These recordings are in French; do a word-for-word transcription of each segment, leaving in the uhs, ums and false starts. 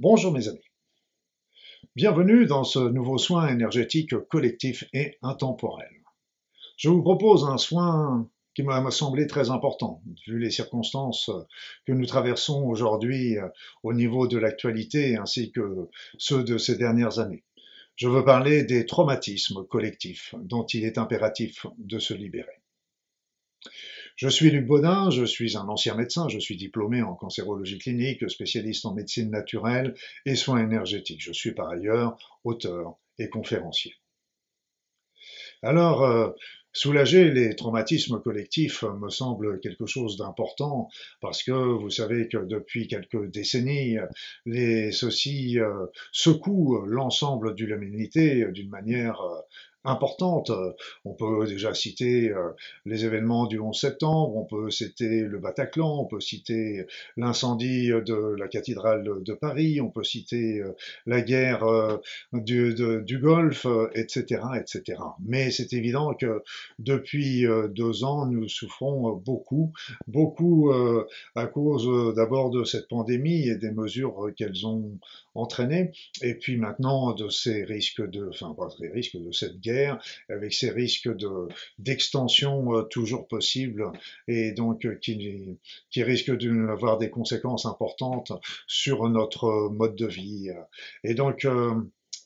Bonjour mes amis, bienvenue dans ce nouveau soin énergétique collectif et intemporel. Je vous propose un soin qui m'a semblé très important, vu les circonstances que nous traversons aujourd'hui au niveau de l'actualité ainsi que ceux de ces dernières années. Je veux parler des traumatismes collectifs dont il est impératif de se libérer. Je suis Luc Baudin, je suis un ancien médecin, je suis diplômé en cancérologie clinique, spécialiste en médecine naturelle et soins énergétiques. Je suis par ailleurs auteur et conférencier. Alors, euh, soulager les traumatismes collectifs me semble quelque chose d'important parce que vous savez que depuis quelques décennies, les, ceci euh, secouent l'ensemble de l'humanité d'une manière euh, importante. On peut déjà citer les événements du onze septembre, on peut citer le Bataclan, on peut citer l'incendie de la cathédrale de Paris, on peut citer la guerre du, de, du Golfe, et cetera, et cetera. Mais c'est évident que depuis deux ans, nous souffrons beaucoup, beaucoup à cause d'abord de cette pandémie et des mesures qu'elles ont entraînées, et puis maintenant de ces risques de, enfin, des risques de cette guerre, avec ces risques de d'extension toujours possibles et donc qui, qui risquent d'avoir des conséquences importantes sur notre mode de vie. Et donc euh,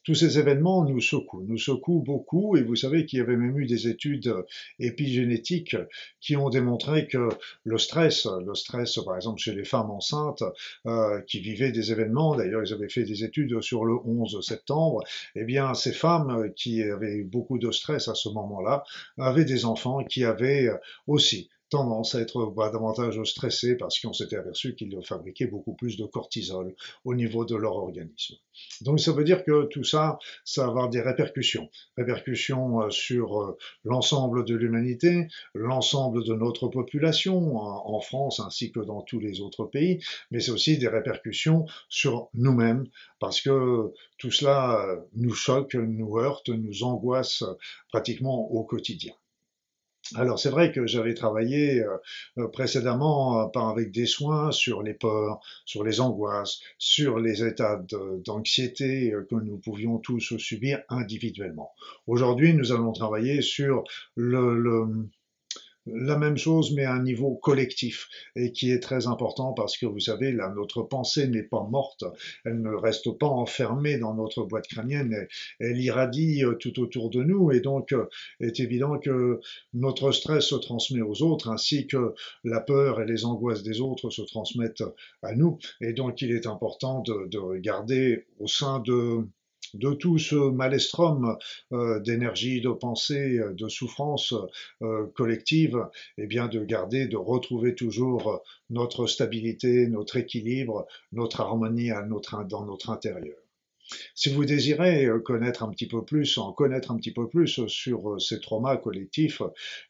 tous ces événements nous secouent, nous secouent beaucoup, et vous savez qu'il y avait même eu des études épigénétiques qui ont démontré que le stress, le stress par exemple chez les femmes enceintes euh, qui vivaient des événements, d'ailleurs ils avaient fait des études sur le onze septembre, eh bien ces femmes qui avaient eu beaucoup de stress à ce moment-là avaient des enfants qui avaient aussi tendance à être bah, davantage stressés parce qu'on s'était aperçu qu'ils fabriquaient beaucoup plus de cortisol au niveau de leur organisme. Donc ça veut dire que tout ça, ça va avoir des répercussions. Répercussions sur l'ensemble de l'humanité, l'ensemble de notre population en France ainsi que dans tous les autres pays, mais c'est aussi des répercussions sur nous-mêmes parce que tout cela nous choque, nous heurte, nous angoisse pratiquement au quotidien. Alors c'est vrai que j'avais travaillé précédemment avec des soins sur les peurs, sur les angoisses, sur les états d'anxiété que nous pouvions tous subir individuellement. Aujourd'hui, nous allons travailler sur le... le la même chose mais à un niveau collectif et qui est très important parce que vous savez là notre pensée n'est pas morte, elle ne reste pas enfermée dans notre boîte crânienne, elle, elle irradie tout autour de nous et donc est évident que notre stress se transmet aux autres ainsi que la peur et les angoisses des autres se transmettent à nous et donc il est important de, de garder au sein de de tout ce maelstrom euh, d'énergie, de pensée, de souffrance euh, collective, et bien de garder, de retrouver toujours notre stabilité, notre équilibre, notre harmonie à notre, dans notre intérieur. Si vous désirez connaître un petit peu plus, en connaître un petit peu plus sur ces traumas collectifs,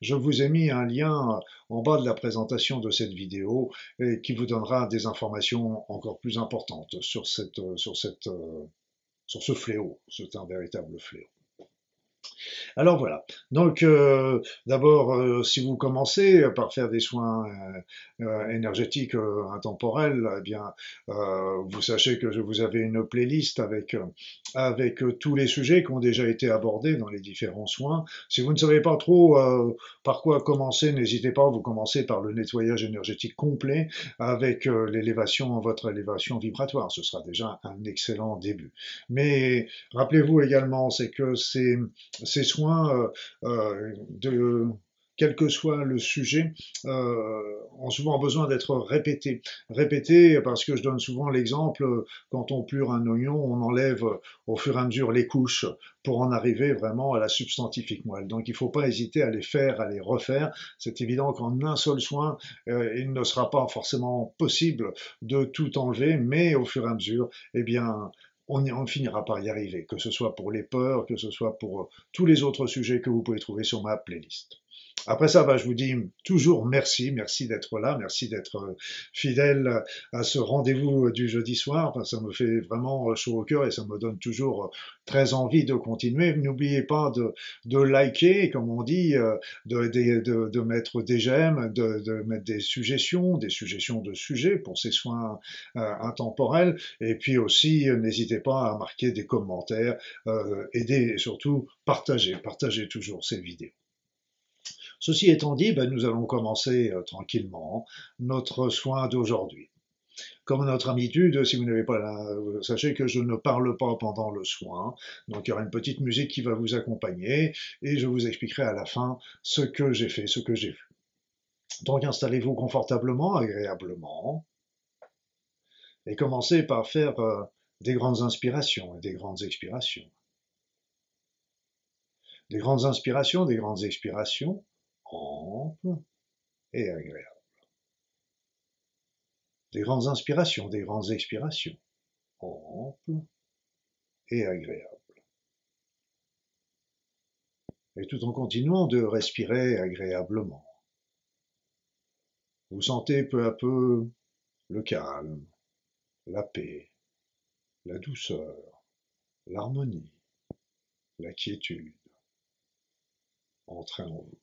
je vous ai mis un lien en bas de la présentation de cette vidéo et qui vous donnera des informations encore plus importantes sur cette... sur cette euh, sur ce fléau, c'est un véritable fléau. Alors voilà, donc euh, d'abord euh, si vous commencez par faire des soins euh, euh, énergétiques euh, intemporels, eh bien euh, vous sachez que je vous avais une playlist avec, euh, avec euh, tous les sujets qui ont déjà été abordés dans les différents soins. Si vous ne savez pas trop euh, par quoi commencer, n'hésitez pas, vous commencez par le nettoyage énergétique complet avec euh, l'élévation, votre élévation vibratoire, ce sera déjà un excellent début. Mais rappelez-vous également, c'est que c'est ces soins, euh, euh, de, quel que soit le sujet, euh, ont souvent besoin d'être répétés. Répétés parce que je donne souvent l'exemple, quand on pure un oignon, on enlève au fur et à mesure les couches pour en arriver vraiment à la substantifique moelle. Donc il ne faut pas hésiter à les faire, à les refaire. C'est évident qu'en un seul soin, euh, il ne sera pas forcément possible de tout enlever, mais au fur et à mesure, eh bien, On, y, on finira par y arriver, que ce soit pour les peurs, que ce soit pour tous les autres sujets que vous pouvez trouver sur ma playlist. Après ça, bah, je vous dis toujours merci, merci d'être là, merci d'être fidèle à ce rendez-vous du jeudi soir. Ça me fait vraiment chaud au cœur et ça me donne toujours très envie de continuer. N'oubliez pas de, de liker, comme on dit, de, de, de, de mettre des j'aime, de, de mettre des suggestions, des suggestions de sujets pour ces soins euh, intemporels. Et puis aussi, n'hésitez pas à marquer des commentaires, euh, aider et surtout partager, partager toujours ces vidéos. Ceci étant dit, ben nous allons commencer euh, tranquillement notre soin d'aujourd'hui. Comme à notre habitude, si vous n'avez pas la... sachez que je ne parle pas pendant le soin, donc il y aura une petite musique qui va vous accompagner et je vous expliquerai à la fin ce que j'ai fait, ce que j'ai vu. Donc installez-vous confortablement, agréablement, et commencez par faire euh, des grandes inspirations et des grandes expirations. Des grandes inspirations, des grandes expirations, amples et agréables. Des grandes inspirations, des grandes expirations, amples et agréables. Et tout en continuant de respirer agréablement, vous sentez peu à peu le calme, la paix, la douceur, l'harmonie, la quiétude entrer en vous.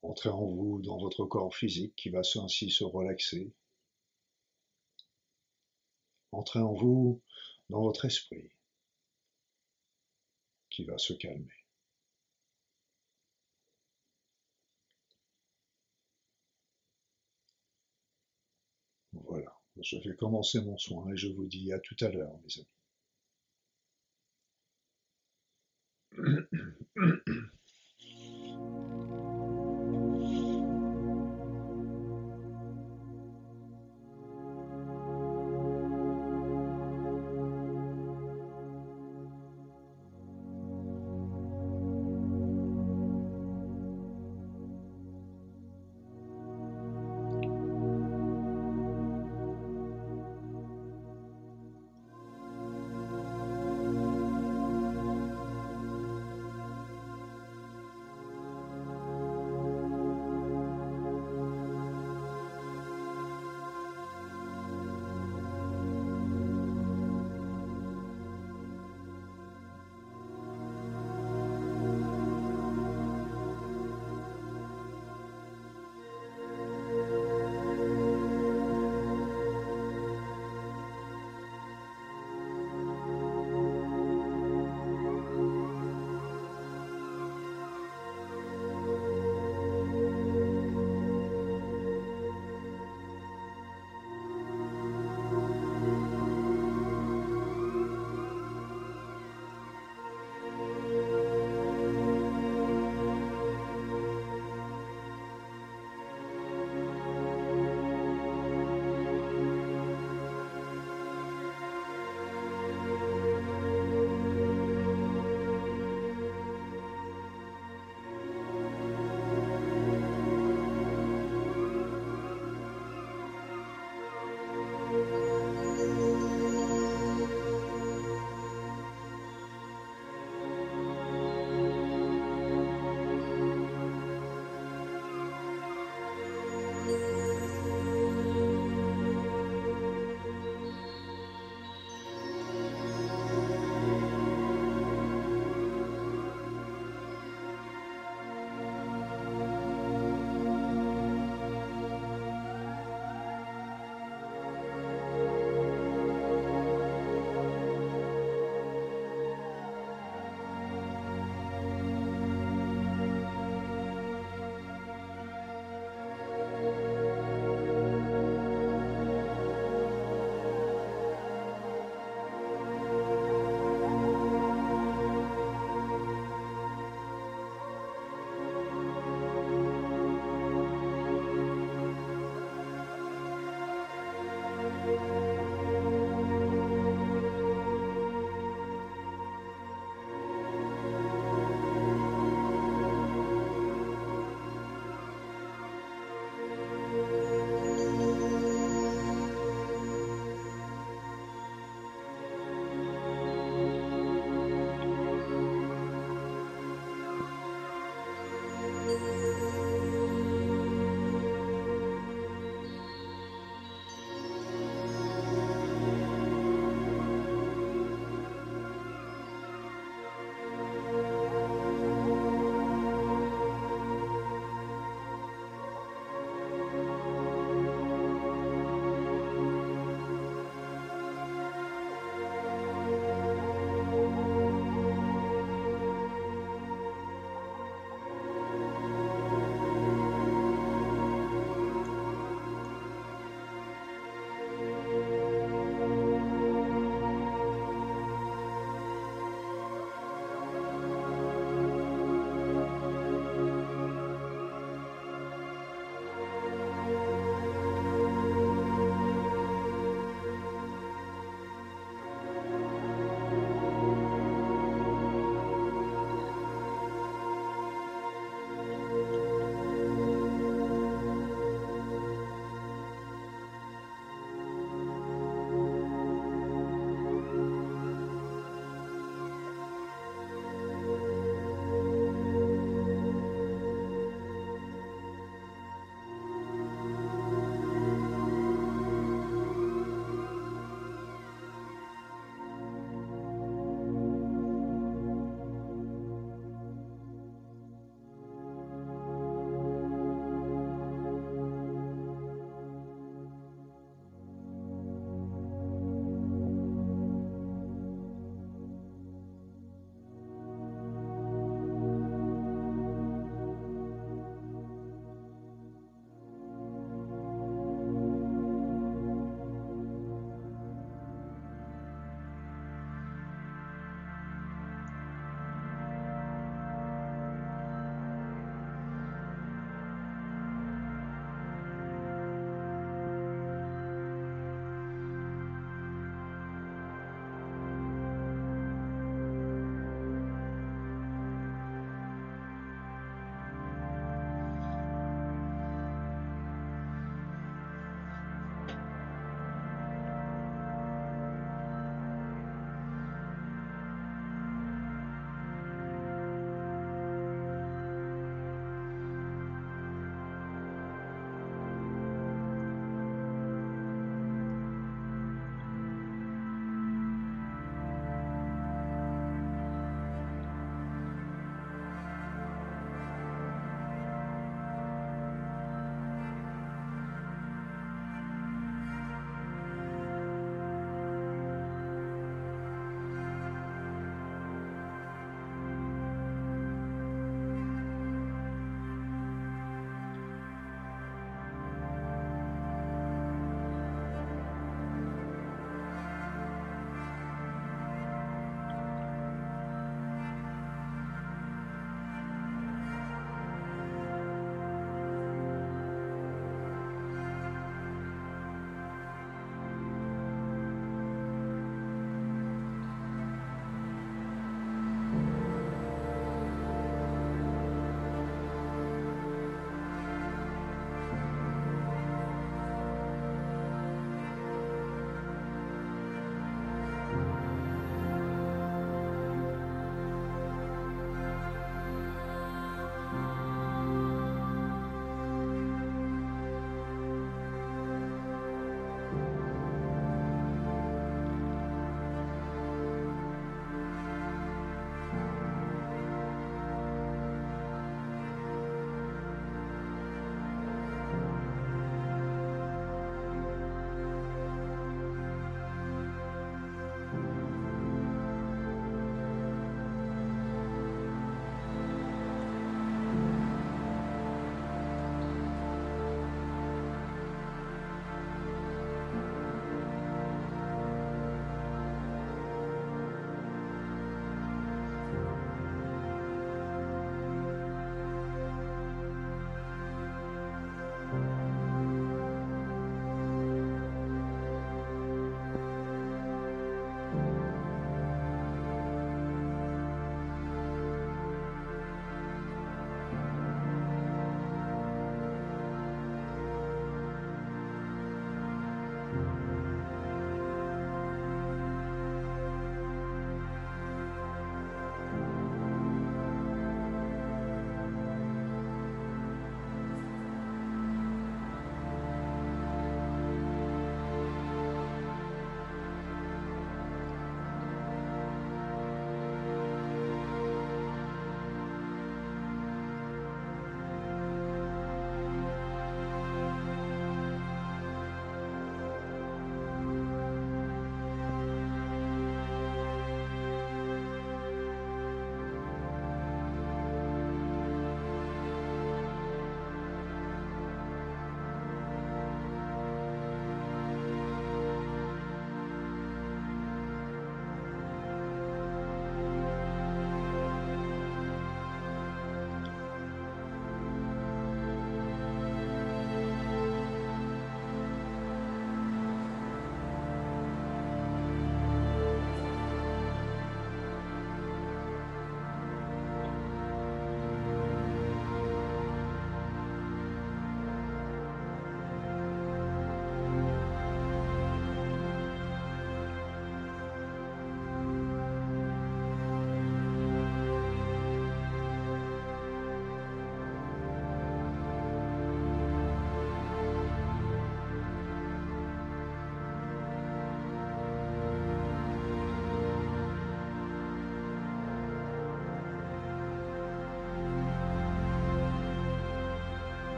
Entrez en vous dans votre corps physique qui va ainsi se relaxer. Entrez en vous dans votre esprit qui va se calmer. Voilà, je vais commencer mon soin et je vous dis à tout à l'heure, mes amis.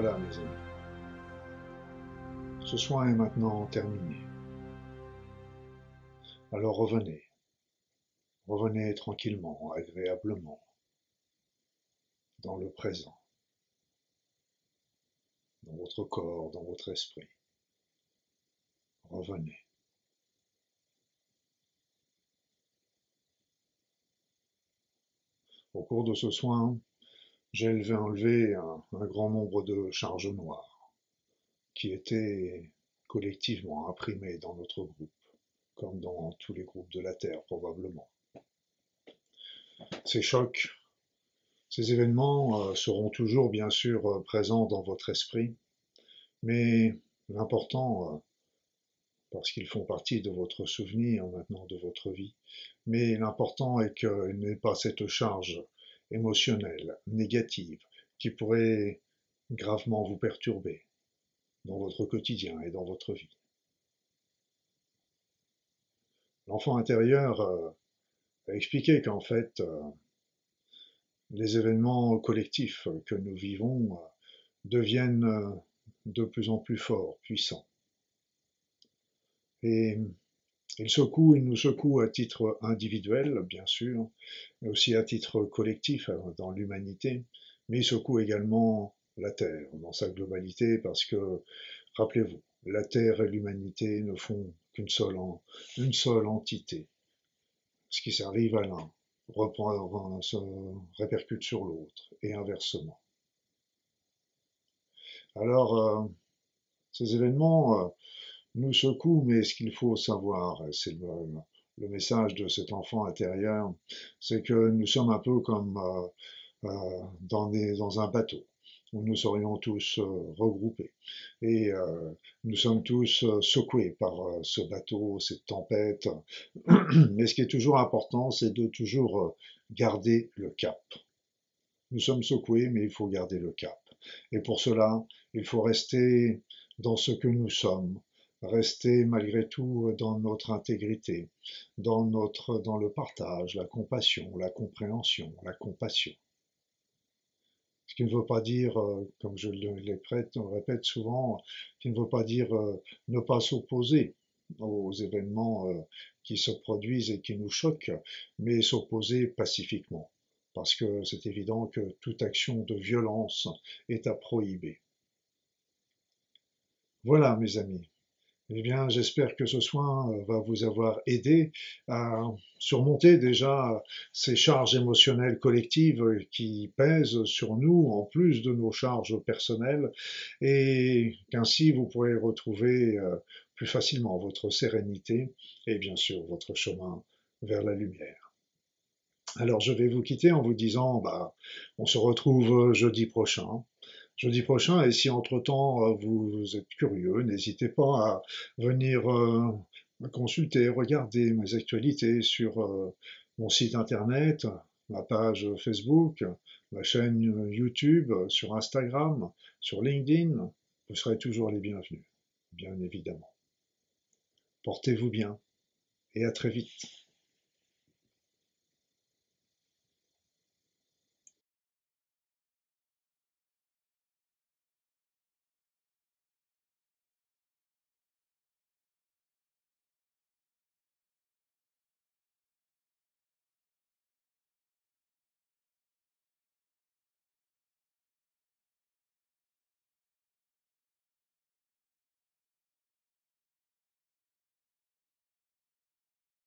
voilà, mes amis. Ce soin est maintenant terminé. Alors revenez. Revenez tranquillement, agréablement, dans le présent, dans votre corps, dans votre esprit. Revenez. Au cours de ce soin, j'ai élevé, enlevé un, un grand nombre de charges noires qui étaient collectivement imprimées dans notre groupe, comme dans tous les groupes de la Terre probablement. Ces chocs, ces événements euh, seront toujours bien sûr euh, présents dans votre esprit, mais l'important, euh, parce qu'ils font partie de votre souvenir maintenant, de votre vie, mais l'important est qu'il n'ait pas cette charge émotionnelle, négative, qui pourrait gravement vous perturber dans votre quotidien et dans votre vie. L'enfant intérieur euh, a expliqué qu'en fait, euh, les événements collectifs que nous vivons euh, deviennent euh, de plus en plus forts, puissants. Et il secoue, il nous secoue à titre individuel, bien sûr, mais aussi à titre collectif dans l'humanité, mais il secoue également la Terre dans sa globalité, parce que, rappelez-vous, la Terre et l'humanité ne font qu'une seule, une seule entité. Ce qui s'arrive à l'un reprend, se répercute sur l'autre, et inversement. Alors, euh, ces événements... Euh, nous secoue, mais ce qu'il faut savoir, c'est le, le message de cet enfant intérieur, c'est que nous sommes un peu comme euh, euh, dans, des, dans un bateau, où nous serions tous euh, regroupés. Et euh, nous sommes tous euh, secoués par euh, ce bateau, cette tempête. Mais ce qui est toujours important, c'est de toujours euh, garder le cap. Nous sommes secoués, mais il faut garder le cap. Et pour cela, il faut rester dans ce que nous sommes, rester malgré tout dans notre intégrité, dans, notre, dans le partage, la compassion, la compréhension, la compassion. Ce qui ne veut pas dire, comme je les prête, on le répète souvent, qui ne veut pas dire ne pas s'opposer aux événements qui se produisent et qui nous choquent, mais s'opposer pacifiquement, parce que c'est évident que toute action de violence est à prohiber. Voilà, mes amis. Eh bien, j'espère que ce soin va vous avoir aidé à surmonter déjà ces charges émotionnelles collectives qui pèsent sur nous, en plus de nos charges personnelles, et qu'ainsi vous pourrez retrouver plus facilement votre sérénité et bien sûr votre chemin vers la lumière. Alors, je vais vous quitter en vous disant, bah, on se retrouve jeudi prochain. Jeudi prochain, et si entre-temps vous êtes curieux, n'hésitez pas à venir euh, consulter, regarder mes actualités sur euh, mon site internet, ma page Facebook, ma chaîne YouTube, sur Instagram, sur LinkedIn. Vous serez toujours les bienvenus, bien évidemment. Portez-vous bien, et à très vite.